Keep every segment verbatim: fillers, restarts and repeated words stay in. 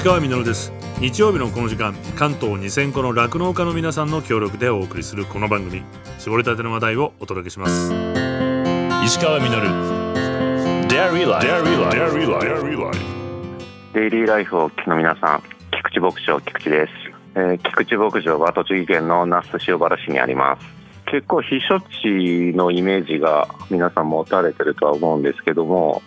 石川稔です。日曜日のこの時間、関東にせんこの酪農家の皆さんの協力でお送りするこの番組、絞りたての話題をお届けします。石川稔 DAIRY LIFE DAIRY LIFE をお聞きの皆さん、菊池牧場菊池です。えー、菊池牧場は栃木県の那須塩原市にあります。結構避暑地のイメージが皆さん持たれてるとは思うんですけども、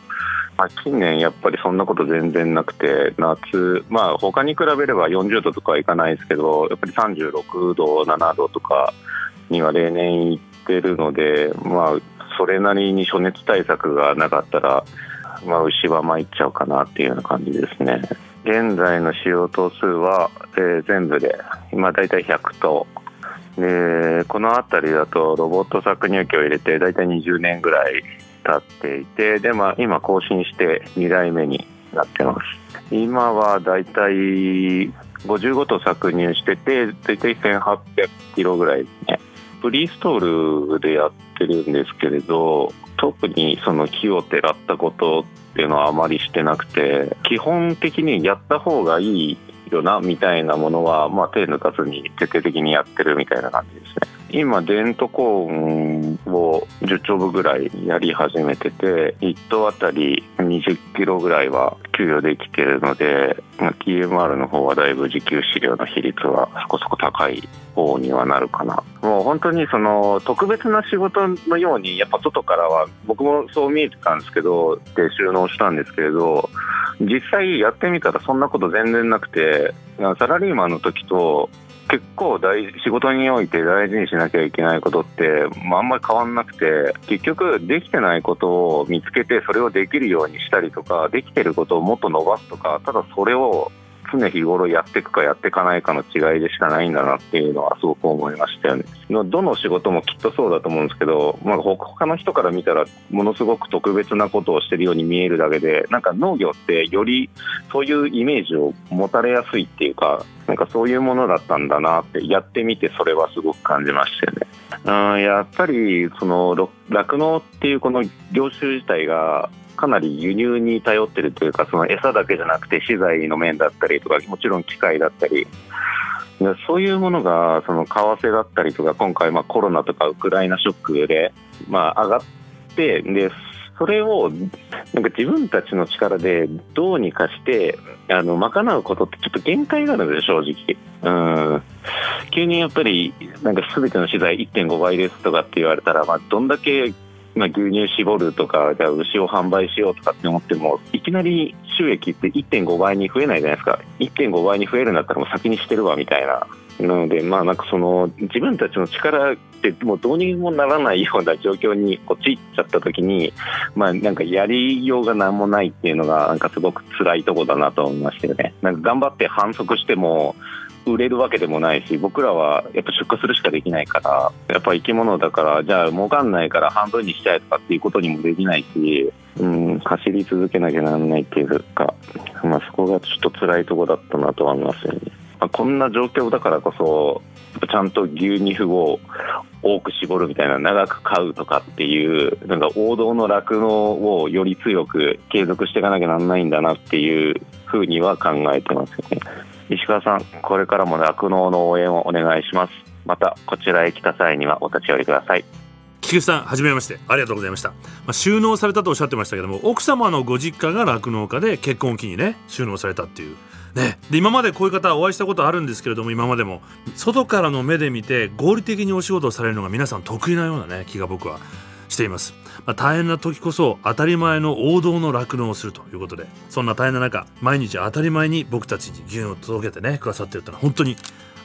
まあ、近年やっぱりそんなこと全然なくて、夏、まあ、他に比べればよんじゅうどとかはいかないですけど、やっぱりさんじゅうろくどななどとかには例年行ってるので、まあ、それなりに暑熱対策がなかったら、まあ、牛は参っちゃうかなっていうような感じですね。現在の使用頭数は、えー、全部で今だいたいひゃくとうで、この辺りだとロボット搾乳機を入れて大体にじゅうねんぐらい経っていて、で、まあ、今更新してにだいめになってます。今は大体ごじゅうごとう搾乳してて、大体せんはっぴゃくキロぐらいですね。プリストールでやってるんですけれど、特にその木をてらったことっていうのはあまりしてなくて、基本的にやった方がいいよなみたいなものは、まあ、手抜かずに徹底的にやってるみたいな感じですね。今デントコーンをじゅっちょうぶぐらいやり始めてて、いっとうあたりにじゅっキロぐらいは給与できてるので、まあ、ティーエムアール の方はだいぶ自給飼料の比率はそこそこ高い方にはなるかな。もう本当にその特別な仕事のように、やっぱ外からは僕もそう見えてたんですけど、で収納したんですけれど、実際やってみたらそんなこと全然なくて、サラリーマンの時と結構大仕事において大事にしなきゃいけないことって、まあ、あんまり変わんなくて、結局できてないことを見つけてそれをできるようにしたりとか、できてることをもっと伸ばすとか、ただそれを常日頃やっていくかやっていかないかの違いでしかないんだなっていうのはすごく思いましたよね。どの仕事もきっとそうだと思うんですけど、まあ、他の人から見たらものすごく特別なことをしてるように見えるだけで、なんか農業ってよりそういうイメージを持たれやすいっていうか、なんかそういうものだったんだなって、やってみてそれはすごく感じましたよね。うん、やっぱりその酪農っていうこの業種自体がかなり輸入に頼ってるというか、その餌だけじゃなくて資材の面だったりとか、もちろん機械だったり、そういうものがその為替だったりとか、今回まあコロナとかウクライナショックでまあ上がって、でそれをなんか自分たちの力でどうにかしてあの賄うことってちょっと限界があるんですよ、正直。うん、急にやっぱりなんか全ての資材 いってんごばいですとかって言われたら、まあどんだけまあ、牛乳絞るとか、じゃあ牛を販売しようとかって思っても、いきなり収益って いってんごばいに増えないじゃないですか。いってんごばいに増えるんだったらもう先にしてるわみたいな。なので、まあなんかその自分たちの力でもうどうにもならないような状況に陥っちゃった時に、まあなんかやりようが何もないっていうのがなんかすごく辛いとこだなと思いましたよね。なんか頑張って反則しても売れるわけでもないし、僕らはやっぱ出荷するしかできないから、やっぱ生き物だから、じゃあ儲かんないから半分にしちゃえとかっていうことにもできないし、うん、走り続けなきゃならないっていうか、まあ、そこがちょっと辛いとこだったなとは思いますよね。まあ、こんな状況だからこそちゃんと牛肉を多く絞るみたいな、長く飼うとかっていうなんか王道の酪農をより強く継続していかなきゃならないんだなっていうふうには考えてますよね。石川さん、これからも酪農の応援をお願いします。またこちらへ来た際にはお立ち寄りください。菊池さん、はじめまして、ありがとうございました。まあ、収納されたとおっしゃってましたけども、奥様のご実家が酪農家で、結婚を機にね収納されたっていうね。で、今までこういう方お会いしたことあるんですけれども、今までも外からの目で見て合理的にお仕事をされるのが皆さん得意なようなね気が僕はしています。まあ、大変な時こそ当たり前の王道の酪農をするということで、そんな大変な中毎日当たり前に僕たちに牛を届けてねくださっているというのは本当に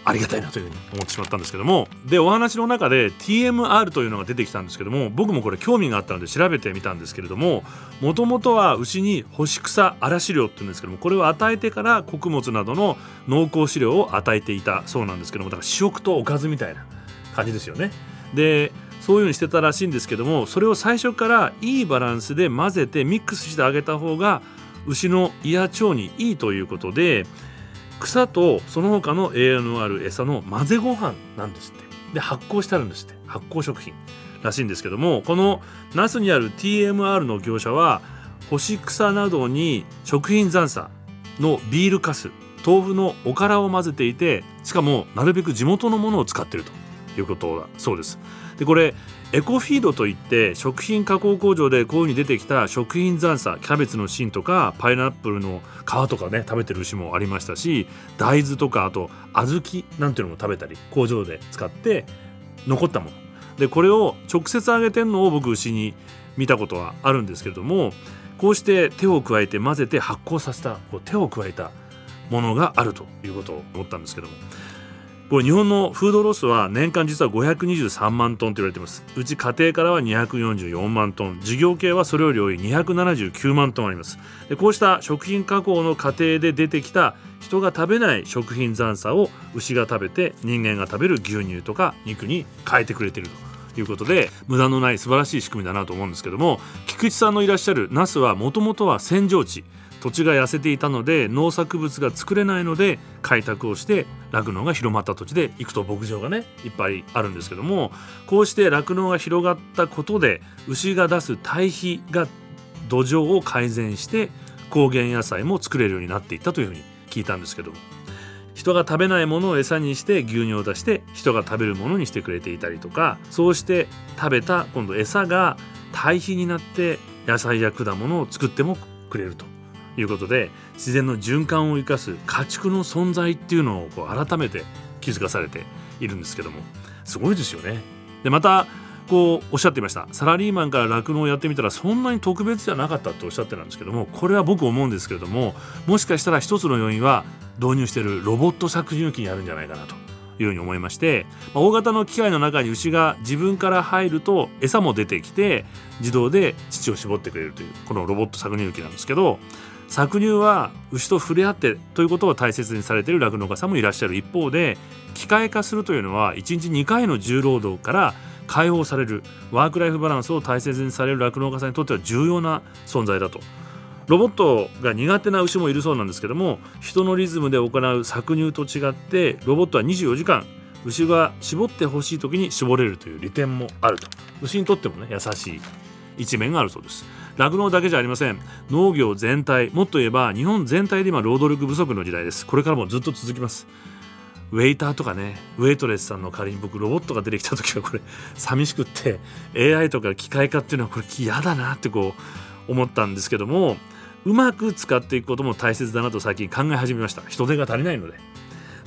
ありがたいなというふうに思ってしまったんですけども、でお話の中で ティーエムアール というのが出てきたんですけども、僕もこれ興味があったので調べてみたんですけれども、もともとは牛に干し草荒飼料っていうんですけども、これを与えてから穀物などの濃厚飼料を与えていたそうなんですけども、だから主食とおかずみたいな感じですよね。でそういう風にしてたらしいんですけども、それを最初からいいバランスで混ぜてミックスしてあげた方が牛の胃や腸にいいということで、草とその他の栄養のある餌の混ぜご飯なんですって。で発酵してあるんですって、発酵食品らしいんですけども、この那須にある ティーエムアール の業者は干し草などに食品残渣のビールかす、豆腐のおからを混ぜていて、しかもなるべく地元のものを使っているということだそうです。でこれエコフィードといって、食品加工工場でこういう風に出てきた食品残渣、キャベツの芯とかパイナップルの皮とかね、食べてる牛もありましたし、大豆とか、あと小豆なんていうのも食べたり、工場で使って残ったもので、これを直接あげてんのを僕牛に見たことはあるんですけれども、こうして手を加えて混ぜて発酵させた、こう手を加えたものがあるということを思ったんですけども、これ日本のフードロスは年間実はごひゃくにじゅうさんまんトンと言われています。うち家庭からはにひゃくよんじゅうよんまんトン、事業系はそれより多いにひゃくななじゅうきゅうまんトンあります。でこうした食品加工の過程で出てきた人が食べない食品残渣を牛が食べて、人間が食べる牛乳とか肉に変えてくれているということで、無駄のない素晴らしい仕組みだなと思うんですけども、菊池さんのいらっしゃる那須はもともとは扇状地、土地が痩せていたので農作物が作れないので開拓をして、酪農が広まった土地で行くと牧場がねいっぱいあるんですけども、こうして酪農が広がったことで牛が出す堆肥が土壌を改善して高原野菜も作れるようになっていったというふうに聞いたんですけども、人が食べないものを餌にして牛乳を出して人が食べるものにしてくれていたりとか、そうして食べた今度餌が堆肥になって野菜や果物を作ってもくれるということで、自然の循環を生かす家畜の存在っていうのをこう改めて気づかされているんですけども、すごいですよね。でまたこうおっしゃっていました、サラリーマンから酪農をやってみたらそんなに特別じゃなかったとおっしゃってたんですけども、これは僕思うんですけれども、もしかしたら一つの要因は導入しているロボット搾乳機にあるんじゃないかなというふうに思いまして、大型の機械の中に牛が自分から入ると餌も出てきて自動で乳を絞ってくれるというこのロボット搾乳機なんですけど、搾乳は牛と触れ合ってということを大切にされている酪農家さんもいらっしゃる一方で、機械化するというのはいちにちにかいの重労働から解放される、ワークライフバランスを大切にされる酪農家さんにとっては重要な存在だと。ロボットが苦手な牛もいるそうなんですけども、人のリズムで行う搾乳と違ってロボットはにじゅうよじかん牛が絞ってほしい時に絞れるという利点もあると。牛にとってもね優しい一面があるそうです。酪農だけじゃありません。農業全体、もっと言えば日本全体で今労働力不足の時代です。これからもずっと続きます。ウェイターとかね、ウェイトレスさんの代わりに僕ロボットが出てきた時はこれ寂しくって、 エーアイ とか機械化っていうのはこれ嫌だなってこう思ったんですけども、うまく使っていくことも大切だなと最近考え始めました。人手が足りないので。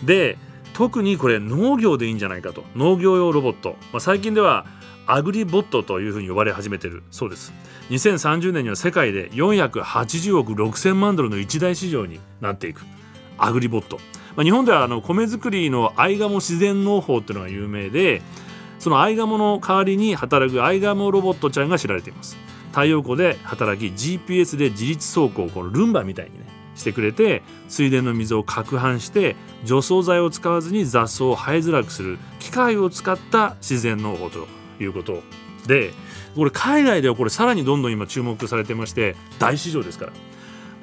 で特にこれ農業でいいんじゃないかと。農業用ロボット、まあ、最近ではアグリボットというふうに呼ばれ始めているそうです。にせんさんじゅうねんには世界でよんひゃくはちじゅうおくろくせんまんドルの一大市場になっていくアグリボット、まあ、日本ではあの米作りの合鴨自然農法というのが有名で、その合鴨の代わりに働く合鴨ロボットちゃんが知られています。太陽光で働き ジーピーエス で自律走行をこのルンバみたいにねしてくれて、水田の水を攪拌して除草剤を使わずに雑草を生えづらくする機械を使った自然農法ということで、これ海外ではこれさらにどんどん今注目されてまして、大市場ですから。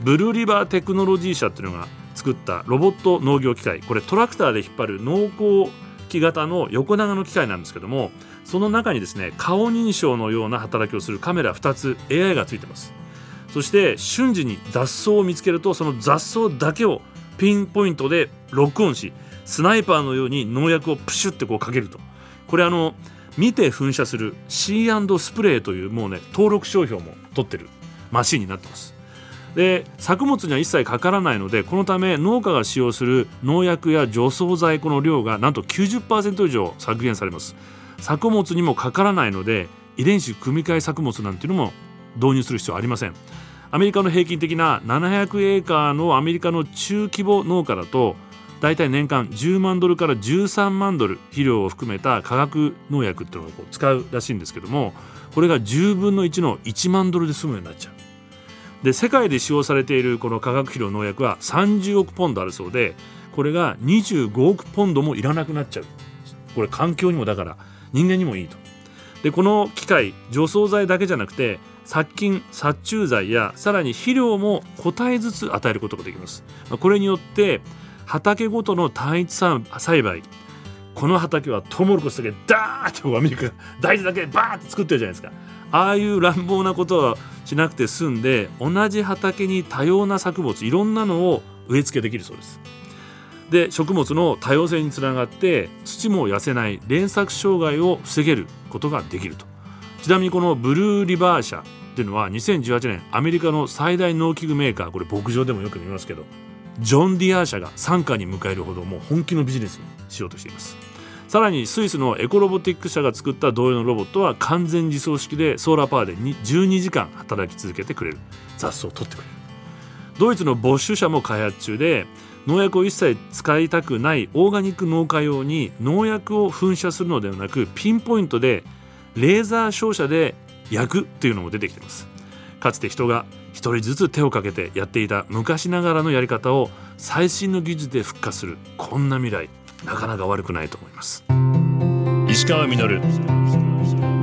ブルーリバーテクノロジー社っていうのが作ったロボット農業機械、これトラクターで引っ張る農耕機型の横長の機械なんですけども、その中にですね顔認証のような働きをするカメラふたつ エーアイ がついてます。そして瞬時に雑草を見つけると、その雑草だけをピンポイントでロックオンし、スナイパーのように農薬をプシュってこうかけると、これあの見て噴射する シーアンド スプレーというもうね登録商標も取ってるマシンになってます。で作物には一切かからないので、このため農家が使用する農薬や除草剤この量がなんと きゅうじゅっパーセント 以上削減されます。作物にもかからないので遺伝子組み換え作物なんていうのも導入する必要はありません。アメリカの平均的なななひゃくエーカーのアメリカの中規模農家だとだいたい年間じゅうまんドルからじゅうさんまんドル肥料を含めた化学農薬っていうのを使うらしいんですけども、これがじゅうぶんのいちのいちまんドルで済むようになっちゃう。で世界で使用されているこの化学肥料農薬はさんじゅうおくポンドあるそうで、これがにじゅうごおくポンドもいらなくなっちゃう。これ環境にもだから人間にもいいと。でこの機械、除草剤だけじゃなくて殺菌殺虫剤やさらに肥料もごたいずつ与えることができます。これによって畑ごとの単一栽培、この畑はトウモロコシだけダーッとアメリカ大豆だけバーッと作ってるじゃないですか。ああいう乱暴なことはしなくて済んで、同じ畑に多様な作物いろんなのを植え付けできるそうです。で、食物の多様性につながって土も痩せない連作障害を防げることができると。ちなみにこのブルーリバー社っていうのはにせんじゅうはちねんアメリカの最大農機具メーカー、これ牧場でもよく見ますけど、ジョン・ディアー社が傘下に迎えるほどもう本気のビジネスにしようとしています。さらにスイスのエコロボティック社が作った同様のロボットは完全自走式でソーラーパワーでじゅうにじかん働き続けてくれる、雑草を取ってくれる。ドイツのボッシュ社も開発中で、農薬を一切使いたくないオーガニック農家用に農薬を噴射するのではなく、ピンポイントでレーザー照射で焼くっていうのも出てきています。かつて人が一人ずつ手をかけてやっていた昔ながらのやり方を最新の技術で復活する、こんな未来なかなか悪くないと思います。石川みのる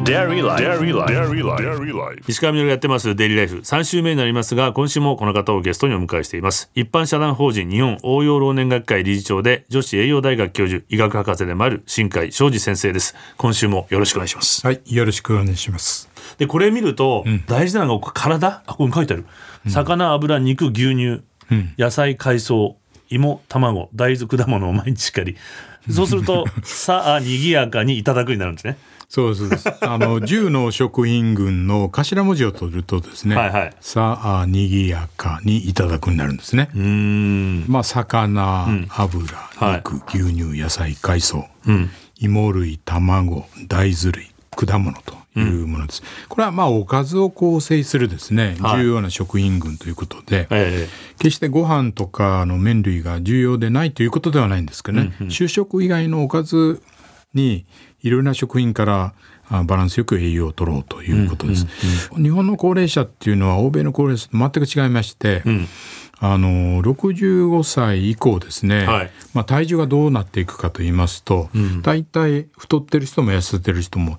Dairy Life、 石川みのるやってます Dairy Life、 さん週目になりますが、今週もこの方をゲストにお迎えしています。一般社団法人日本応用老年学会理事長で女子栄養大学教授、医学博士でもある新海昌司先生です。今週もよろしくお願いします。はい、よろしくお願いします。でこれ見ると、うん、大事なのが体、あ、ここに書いてある、うん、魚、油、肉、牛乳、うん、野菜、海藻、芋、卵、大豆、果物を毎日しっかり。そうするとさあにぎやかにいただくになるんですね。そうです。あのじゅうの食品群の頭文字を取るとですね、はいはい、さあにぎやかにいただくになるんですね。うーん、まあ、魚、うん、油、肉、はい、牛乳、野菜、海藻、うん、芋類、卵、大豆類、果物というものです、うん、これはまあおかずを構成するですね、はい、重要な食品群ということで、ええ、決してご飯とかの麺類が重要でないということではないんですけどね、うんうん、主食以外のおかずにいろいろな食品からバランスよく栄養を取ろうということです、うんうんうん、日本の高齢者っていうのは欧米の高齢者と全く違いまして、うん、あのろくじゅうごさい以降ですね、はい、まあ、体重がどうなっていくかと言いますと、うん、大体太ってる人も痩せてる人も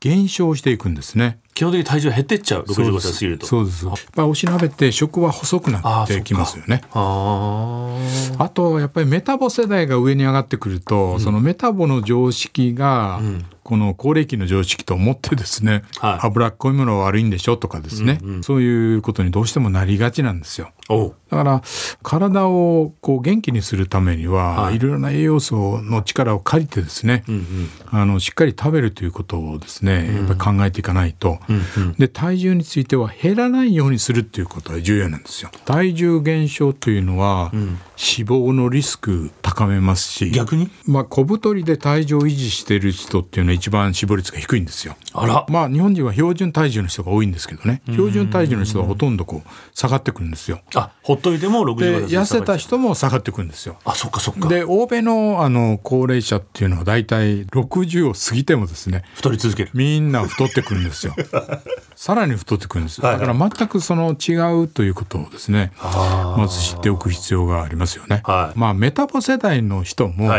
減少していくんですね。基本的に体重が減ってっちゃう、ろくじゅうごさい過ぎると。そうです。やっぱりおしなべて食は細くなってきますよね。ああ、あとやっぱりメタボ世代が上に上がってくると、うん、そのメタボの常識が、うん、この高齢期の常識と思ってですね、はい、脂っこいものは悪いんでしょとかですね、うんうん、そういうことにどうしてもなりがちなんですよ。おう、だから体をこう元気にするためには、はい、いろいろな栄養素の力を借りてですね、うんうん、あのしっかり食べるということをですね、やっぱり考えていかないと、うんうん、で体重については減らないようにするということが重要なんですよ。体重減少というのは、うん、死亡のリスク高めますし、逆に、まあ、小太りで体重を維持している人っていうのは一番死亡率が低いんですよ。あら、まあ、日本人は標準体重の人が多いんですけどね、標準体重の人はほとんどこう下がってくるんですよ。あ、ほっといてもろくじゅうごさいで痩せた人も下がってくるんですよ。あ、そっかそっか。で欧米 の, あの高齢者っていうのはだいたいろくじゅうを過ぎてもですね、太り続ける、みんな太ってくるんですよ。さらに太ってくるんです。だから全くその違うということをですね、はい、まず知っておく必要がありますよね、はい。まあ、メタボ世代の人も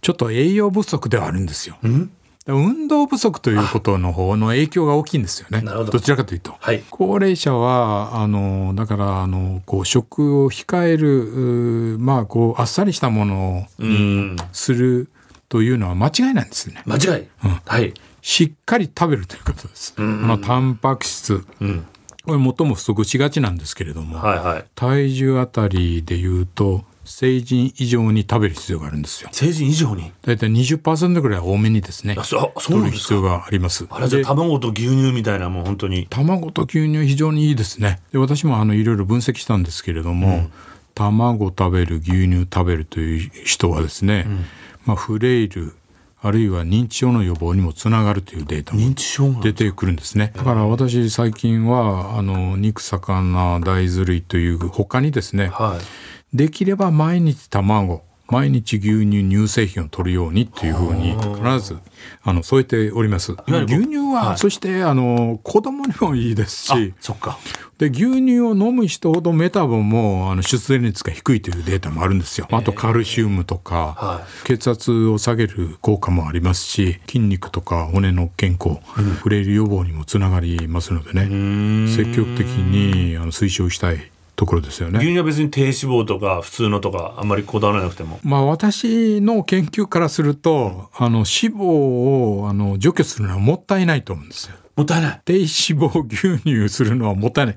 ちょっと栄養不足ではあるんですよ、はい、ん運動不足ということの方の影響が大きいんですよね。 ど, どちらかというと、はい、高齢者はあのだからあのこう食を控える、まあ、こうあっさりしたものにするというのは間違いなんですよね。間違い、うん、はい、しっかり食べるということです、うんうん、まあ、タンパク質、うん、これ最も不足しがちなんですけれども、はいはい、体重あたりでいうと成人以上に食べる必要があるんですよ。成人以上にだいたい にじゅっパーセント ぐらい多めにですね、あ、そうそうなんですか、取る必要があります。あれじゃ卵と牛乳みたいな、もう本当に卵と牛乳非常にいいですね。で私もあのいろいろ分析したんですけれども、うん、卵食べる、牛乳食べるという人はですね、うん、まあ、フレイルあるいは認知症の予防にもつながるというデータも出てくるんですね。だから私最近はあの肉、魚、大豆類という他にですね、はい、できれば毎日卵、毎日牛乳、乳製品を取るようにというふうに必ずあの添えております。牛乳は、はい、そしてあの子供にもいいですし、あ、そっか、で牛乳を飲む人ほどメタボもあの出現率が低いというデータもあるんですよ。あとカルシウムとか、えーはい、血圧を下げる効果もありますし、筋肉とか骨の健康、うん、フレイル予防にもつながりますのでね、積極的にあの推奨したいところですよね。牛乳は別に低脂肪とか普通のとかあんまりこだわらなくても、まあ、私の研究からするとあの脂肪をあの除去するのはもったいないと思うんですよ。もったいない。低脂肪牛乳するのはもったいない。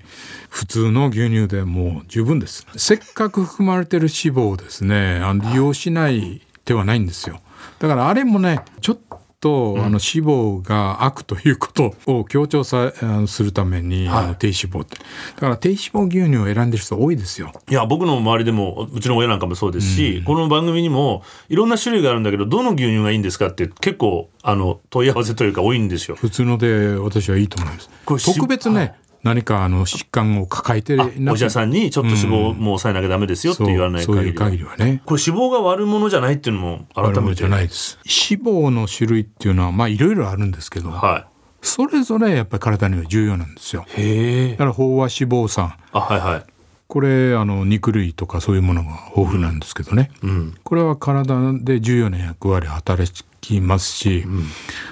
普通の牛乳でもう十分です。せっかく含まれてる脂肪をですね、あの利用しない手はないんですよ。だからあれもね、ちょっとあの脂肪が悪ということを強調さするために、はい、あの低脂肪って、だから低脂肪牛乳を選んでる人多いですよ。いや、僕の周りでもうちの親なんかもそうですし、うん、この番組にもいろんな種類があるんだけど、どの牛乳がいいんですかって結構あの問い合わせというか多いんですよ。普通ので私はいいと思います。これ特別ね、はい、何かあの疾患を抱えてなく、お医者さんにちょっと脂肪も抑えなきゃダメですよって言わない限り、うん、そう、そういう限りはね、これ脂肪が悪者じゃないっていうのも改めて悪者じゃないです。脂肪の種類っていうのはまあいろいろあるんですけど、はい、それぞれやっぱり体には重要なんですよ。へえ。だから飽和脂肪酸、あ、はいはい、これあの肉類とかそういうものが豊富なんですけどね、うんうん、これは体で重要な役割を働きますし、うん、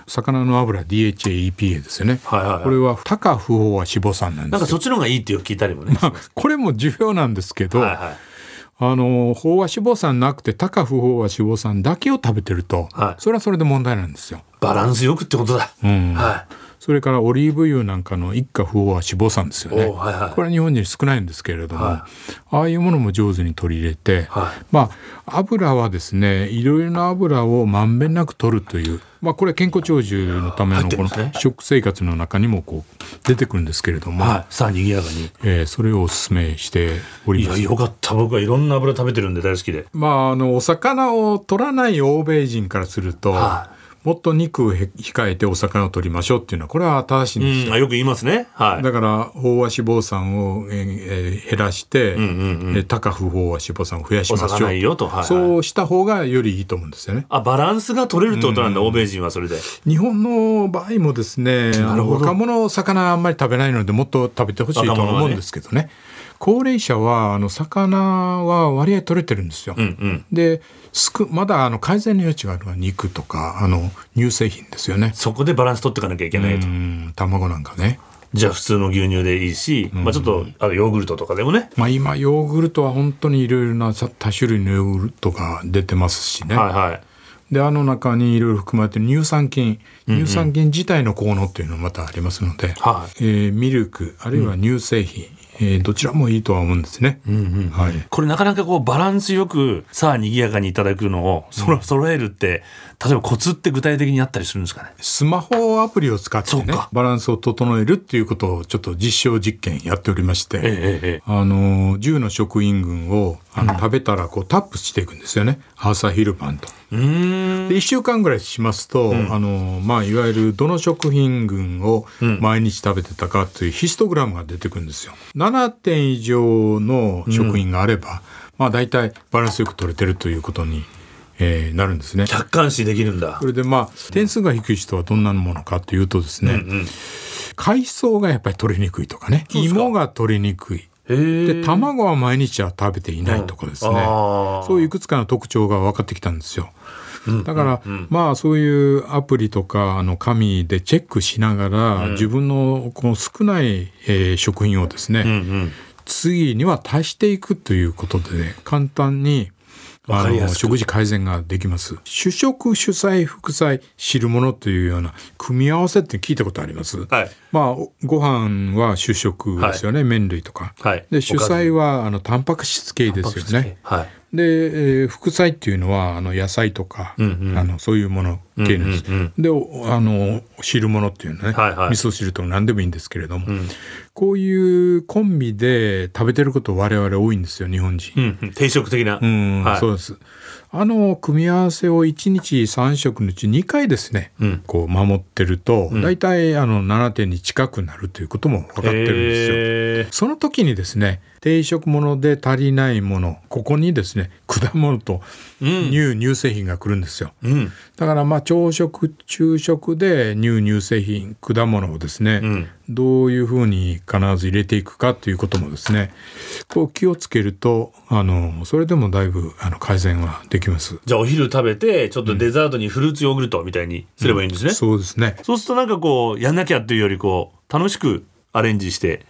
魚の油 ディーエイチエー、イーピーエー ですよね、はいはいはい、これは高不飽和脂肪酸なんですよ。なんかそっちの方がいいって聞いたりもね、まあ、これも重要なんですけど、はいはい、あの飽和脂肪酸なくて高不飽和脂肪酸だけを食べてると、はい、それはそれで問題なんですよ。バランスよくってことだ、うん、はい。それからオリーブ油なんかの一過不飽和脂肪酸ですよね、はいはい、これは日本人少ないんですけれども、はい、ああいうものも上手に取り入れて、はい、まあ油はですね、いろいろな油をまんべんなく取るという、まあ、これ健康長寿のためのこの食生活の中にもこう出てくるんですけれども、はい、さあにぎやかに、えー、それをお勧めしております。いや、よかった。僕はいろんな油食べてるんで大好きで、まあ、あのお魚を取らない欧米人からすると、はい、もっと肉を控えてお魚を取りましょうっていうのはこれは正しいんですよ。うん、よく言いますね、はい、だから飽和脂肪酸を、えー、減らして、うんうんうん、高不飽和脂肪酸を増やしましょう、お魚いいよと、はいはい、そうした方がよりいいと思うんですよね。あ、バランスが取れるってことなんだ、うん、欧米人はそれで。日本の場合もですね、あの若者は魚あんまり食べないのでもっと食べてほしいと思うんですけどね、高齢者はあの魚は割合取れてるんですよ、うんうん、で、まだあの改善の余地があるのは肉とかあの乳製品ですよね。そこでバランス取っていかなきゃいけないと。うん、卵なんかね、じゃあ普通の牛乳でいいし、まあ、ちょっとあのヨーグルトとかでもね、まあ、今ヨーグルトは本当にいろいろな多種類のヨーグルトが出てますしね、はいはい、であの中にいろいろ含まれている乳酸菌、乳酸菌自体の効能というのもまたありますので、うんうん、えー、ミルクあるいは乳製品、うん、えー、どちらもいいとは思うんですね、うんうん、はい、これなかなかこうバランスよくさあにぎやかにいただくのをそろ揃えるって、うん、例えばコツって具体的にあったりするんですかね。スマホアプリを使ってね、バランスを整えるっていうことをちょっと実証実験やっておりまして、ええええ、あのじゅうの食飲群をあの食べたらこうタップしていくんですよね、うん、朝昼晩と。うーん、でいっしゅうかんぐらいしますと、うん、あのまあ、いわゆるどの食品群を毎日食べてたかというヒストグラムが出てくるんですよ。ななてん以上の食品があれば、うん、まあ、大体バランスよく取れてるということに、えー、なるんですね。客観視できるんだ。それで、まあ、点数が低い人はどんなものかというとですね、うんうん、海藻がやっぱり取りにくいとかね、芋が取りにくい、で卵は毎日は食べていないとかですね、うん、そういういくつかの特徴が分かってきたんですよ。だから、うんうんうん、まあ、そういうアプリとかあの紙でチェックしながら、うん、自分のこの少ない、えー、食品をですね、うんうん、次には足していくということで、ね、簡単にあの食事改善ができます。主食主菜副菜汁物というような組み合わせって聞いたことあります、はい、まあ、ご飯は主食ですよね、はい、麺類とか、はい、で主菜はあのタンパク質系ですよね、で、えー、副菜っていうのはあの野菜とか、うんうん、あのそういうもの系なんです、うんうんうん、であの汁物っていうのね、はいはい、味噌汁とか何でもいいんですけれども、うん、こういうコンビで食べてること我々多いんですよ日本人、うんうん、定食的な、うん、はい、そうです。あの組み合わせをいちにちさん食のうちにかいですね、うん、こう守ってるとだいたいあの ななてん に近くなるということも分かってるんですよ、えー、その時にですね定食物で足りないもの、ここにですね果物と乳、うん、乳製品が来るんですよ、うん、だからまあ朝食昼食で乳乳製品果物をですね、うん、どういうふうに必ず入れていくかということもですねこう気をつけるとあのそれでもだいぶあの改善はできます。じゃあお昼食べてちょっとデザートにフルーツヨーグルトみたいにすればいいんですね、うんうん、そうですね。そうするとなんかこうやんなきゃというよりこう楽しくアレンジして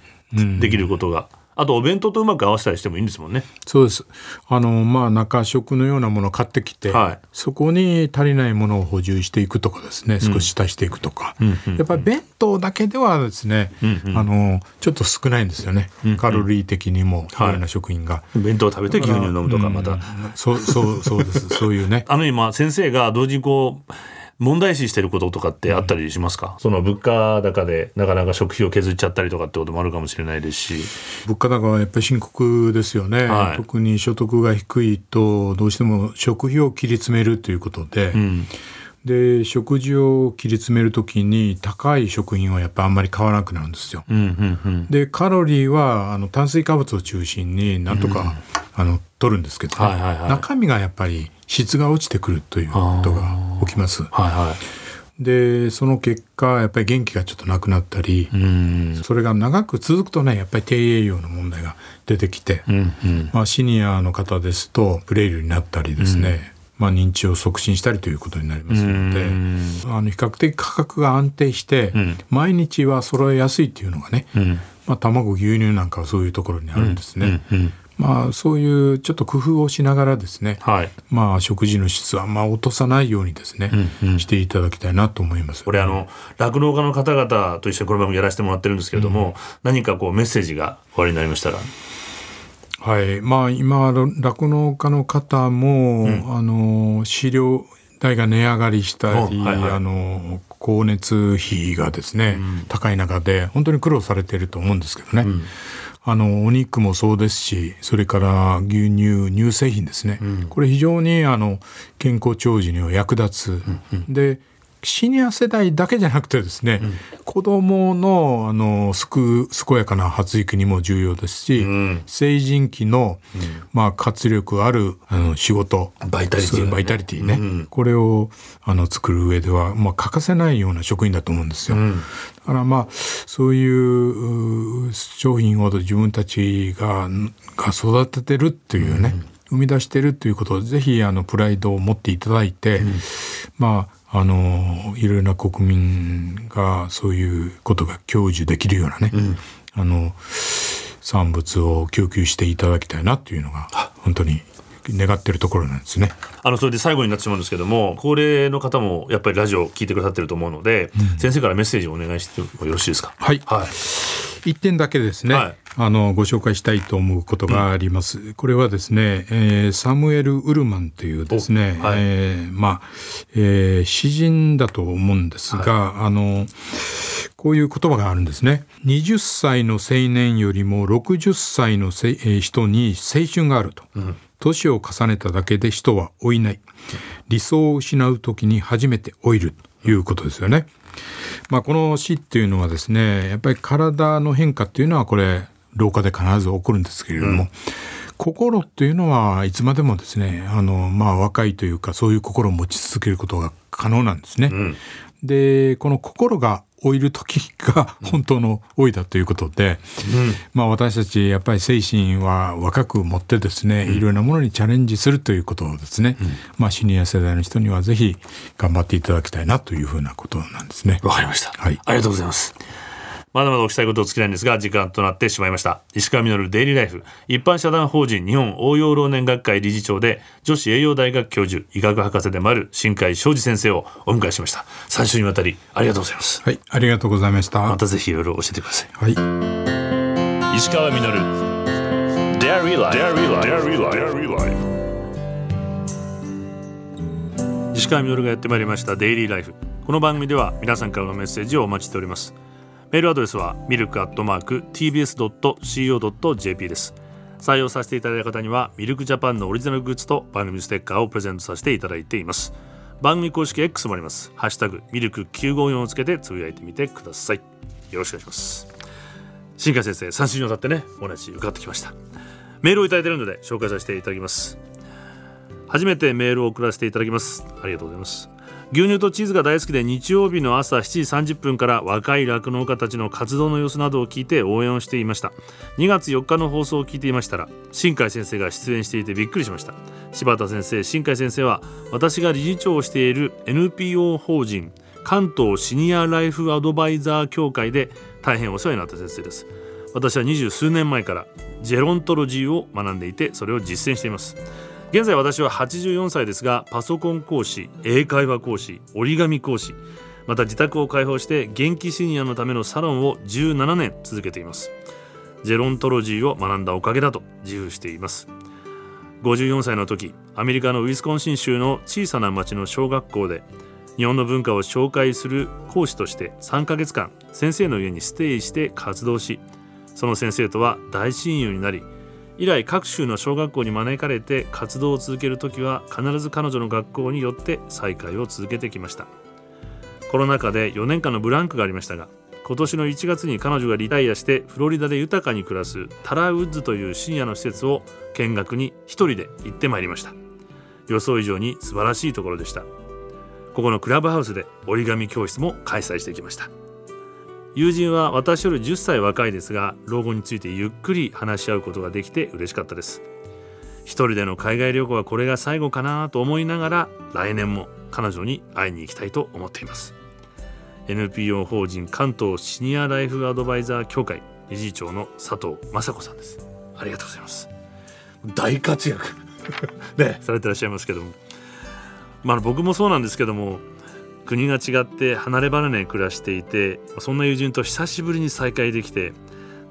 できることが、うん、あとお弁当とうまく合わせたりしてもいいんですもんね。そうです。あの、まあ、中食のようなものを買ってきて、はい、そこに足りないものを補充していくとかですね、少し足していくとか、うんうんうんうん、やっぱり弁当だけではですね、うんうん、あのちょっと少ないんですよね、うんうん、カロリー的にもいろんな食品が、はい、弁当を食べて牛乳を飲むとかまた、うん、そうそうそうですそういうね、あの今先生が同時にこう問題視してることとかってあったりしますか、うん、その物価高でなかなか食費を削っちゃったりとかってこともあるかもしれないですし、物価高はやっぱり深刻ですよね、はい、特に所得が低いとどうしても食費を切り詰めるということで、うん、で食事を切り詰めるときに高い食品はやっぱりあんまり買わなくなるんですよ、うんうんうん、でカロリーはあの炭水化物を中心になんとか、うん、あの取るんですけど、ね、はいはいはい、中身がやっぱり質が落ちてくるということが起きます、はいはい、でその結果やっぱり元気がちょっとなくなったり、うん、それが長く続くとねやっぱり低栄養の問題が出てきて、うんうん、まあ、シニアの方ですとフレイルになったりですね、うん、まあ、認知を促進したりということになりますので、うん、あの比較的価格が安定して、うん、毎日は揃えやすいっていうのがね、うん、まあ、卵牛乳なんかはそういうところにあるんですね、うんうんうん、まあ、そういうちょっと工夫をしながらですね、はい、まあ、食事の質はまあ落とさないようにですね、うんうん、していただきたいなと思います。これあの酪農家の方々と一緒にこの番組やらせてもらってるんですけれども、うん、何かこうメッセージがおありになりましたら。はい、まあ、今酪農家の方も、うん、あの飼料代が値上がりしたり、はいはい、あの光熱費がですね、うん、高い中で本当に苦労されていると思うんですけどね、うん、あのお肉もそうですし、それから牛乳乳製品ですね、うん、これ非常にあの健康長寿には役立つ、うんうん、でシニア世代だけじゃなくてですね、うん、子どものあのすく健やかな発育にも重要ですし、うん、成人期の、うん、まあ、活力あるあの仕事バイタリティ、ね、バイタリティね、うん、これをあの作る上では、まあ、欠かせないような食品だと思うんですよ、うん、だからまあそういう商品を自分たちが、が育ててるっていうね、うん、生み出してるということをぜひあのプライドを持っていただいて、うん、まああのいろいろな国民がそういうことが享受できるようなね、うん、あの産物を供給していただきたいなというのが本当に願っているところなんですね。あのそれで最後になってしまうんですけども、高齢の方もやっぱりラジオを聞いてくださっていると思うので、うん、先生からメッセージをお願いしてもよろしいですか。はい、はい、いってんだけですね、はい、あのご紹介したいと思うことがあります、うん、これはですね、えー、サムエル・ウルマンというですね、はい、えーまあえー、詩人だと思うんですが、はい、あのこういう言葉があるんですね。にじゅっさいの青年よりもろくじゅっさいのせ、えー、人に青春があると、うん、年を重ねただけで人は老いない、理想を失う時に初めて老いるということですよね、まあ、この詩っていうのはですね、やっぱり体の変化っていうのはこれ老化で必ず起こるんですけれども、うん、心っていうのはいつまでもですね、あの、まあ、若いというかそういう心を持ち続けることが可能なんですね、うん、でこの心が老いる時が本当の老いだということで、うん、まあ、私たちやっぱり精神は若く持ってですね、うん、いろいろなものにチャレンジするということをですね、うん、まあ、シニア世代の人にはぜひ頑張っていただきたいなというふうなことなんですね。わかりました、はい、ありがとうございます。まだまだお聞きしたいことを尽きないんですが、時間となってしまいました。石川稔デイリーライフ一般社団法人日本応用老年学会理事長で女子栄養大学教授、医学博士でもある新海昌司先生をお迎えしました。さん週にわたりありがとうございます、はい、ありがとうございました。またぜひいろいろ教えてください、はい、石川稔Dairy Life。石川稔がやってまいりましたデイリーライフ。この番組では皆さんからのメッセージをお待ちしております。メールアドレスは ミルクアットマークティービーエスドットシーオードットジェーピー です。採用させていただいた方にはミルクジャパンのオリジナルグッズと番組ステッカーをプレゼントさせていただいています。番組公式 X もあります。ハッシュタグミルクきゅうごよんをつけてつぶやいてみてください。よろしくお願いします。新海先生、さん週にわたってねお話伺ってきました。メールをいただいているので紹介させていただきます。初めてメールを送らせていただきます。ありがとうございます。牛乳とチーズが大好きで、日曜日の朝しちじさんじゅっぷんから若い酪農家たちの活動の様子などを聞いて応援をしていました。にがつよっかの放送を聞いていましたら、新海先生が出演していてびっくりしました。柴田先生、新海先生は私が理事長をしている エヌピーオー 法人関東シニアライフアドバイザー協会で大変お世話になった先生です。私はにじゅうすうねんまえからジェロントロジーを学んでいて、それを実践しています。現在私ははちじゅうよんさいですが、パソコン講師、英会話講師、折り紙講師、また自宅を開放して元気シニアのためのサロンをじゅうななねん続けています。ジェロントロジーを学んだおかげだと自負しています。ごじゅうよんさいの時、アメリカのウィスコンシン州の小さな町の小学校で日本の文化を紹介する講師としてさんかげつかん先生の家にステイして活動し、その先生とは大親友になり、以来各州の小学校に招かれて活動を続けるときは必ず彼女の学校に寄って再会を続けてきました。コロナ禍でよねんかんのブランクがありましたが、今年のいちがつに彼女がリタイアしてフロリダで豊かに暮らすタラウッズというシニアの施設を見学に一人で行ってまいりました。予想以上に素晴らしいところでした。ここのクラブハウスで折り紙教室も開催してきました。友人は私よりじゅっさい若いですが、老後についてゆっくり話し合うことができて嬉しかったです。一人での海外旅行はこれが最後かなと思いながら、来年も彼女に会いに行きたいと思っています。エヌピーオー 法人関東シニアライフアドバイザー協会理事長の佐藤雅子さんです。ありがとうございます。大活躍ねされてらっしゃいますけども、まあ、僕もそうなんですけども、国が違って離れ離れに暮らしていて、そんな友人と久しぶりに再会できて、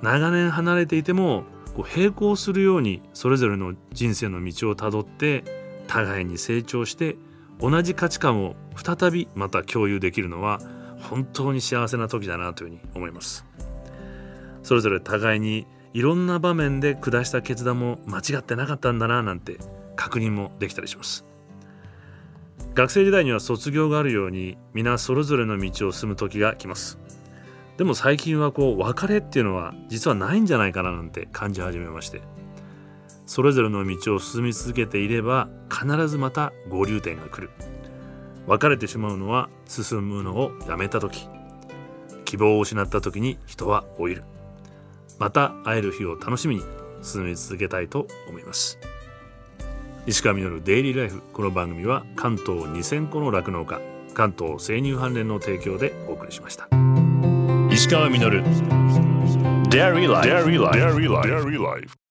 長年離れていてもこう並行するようにそれぞれの人生の道をたどって、互いに成長して同じ価値観を再びまた共有できるのは本当に幸せな時だなというふうに思います。それぞれ互いにいろんな場面で下した決断も間違ってなかったんだななんて確認もできたりします。学生時代には卒業があるように、皆それぞれの道を進む時が来ます。でも最近はこう別れっていうのは実はないんじゃないかななんて感じ始めまして、それぞれの道を進み続けていれば必ずまた合流点が来る。別れてしまうのは進むのをやめた時、希望を失った時に人は老いる。また会える日を楽しみに進み続けたいと思います。石川稔デイリーライフ、この番組は関東にせんこの酪農家関東生乳関連の提供でお送りしました。石川稔デイリーライフ。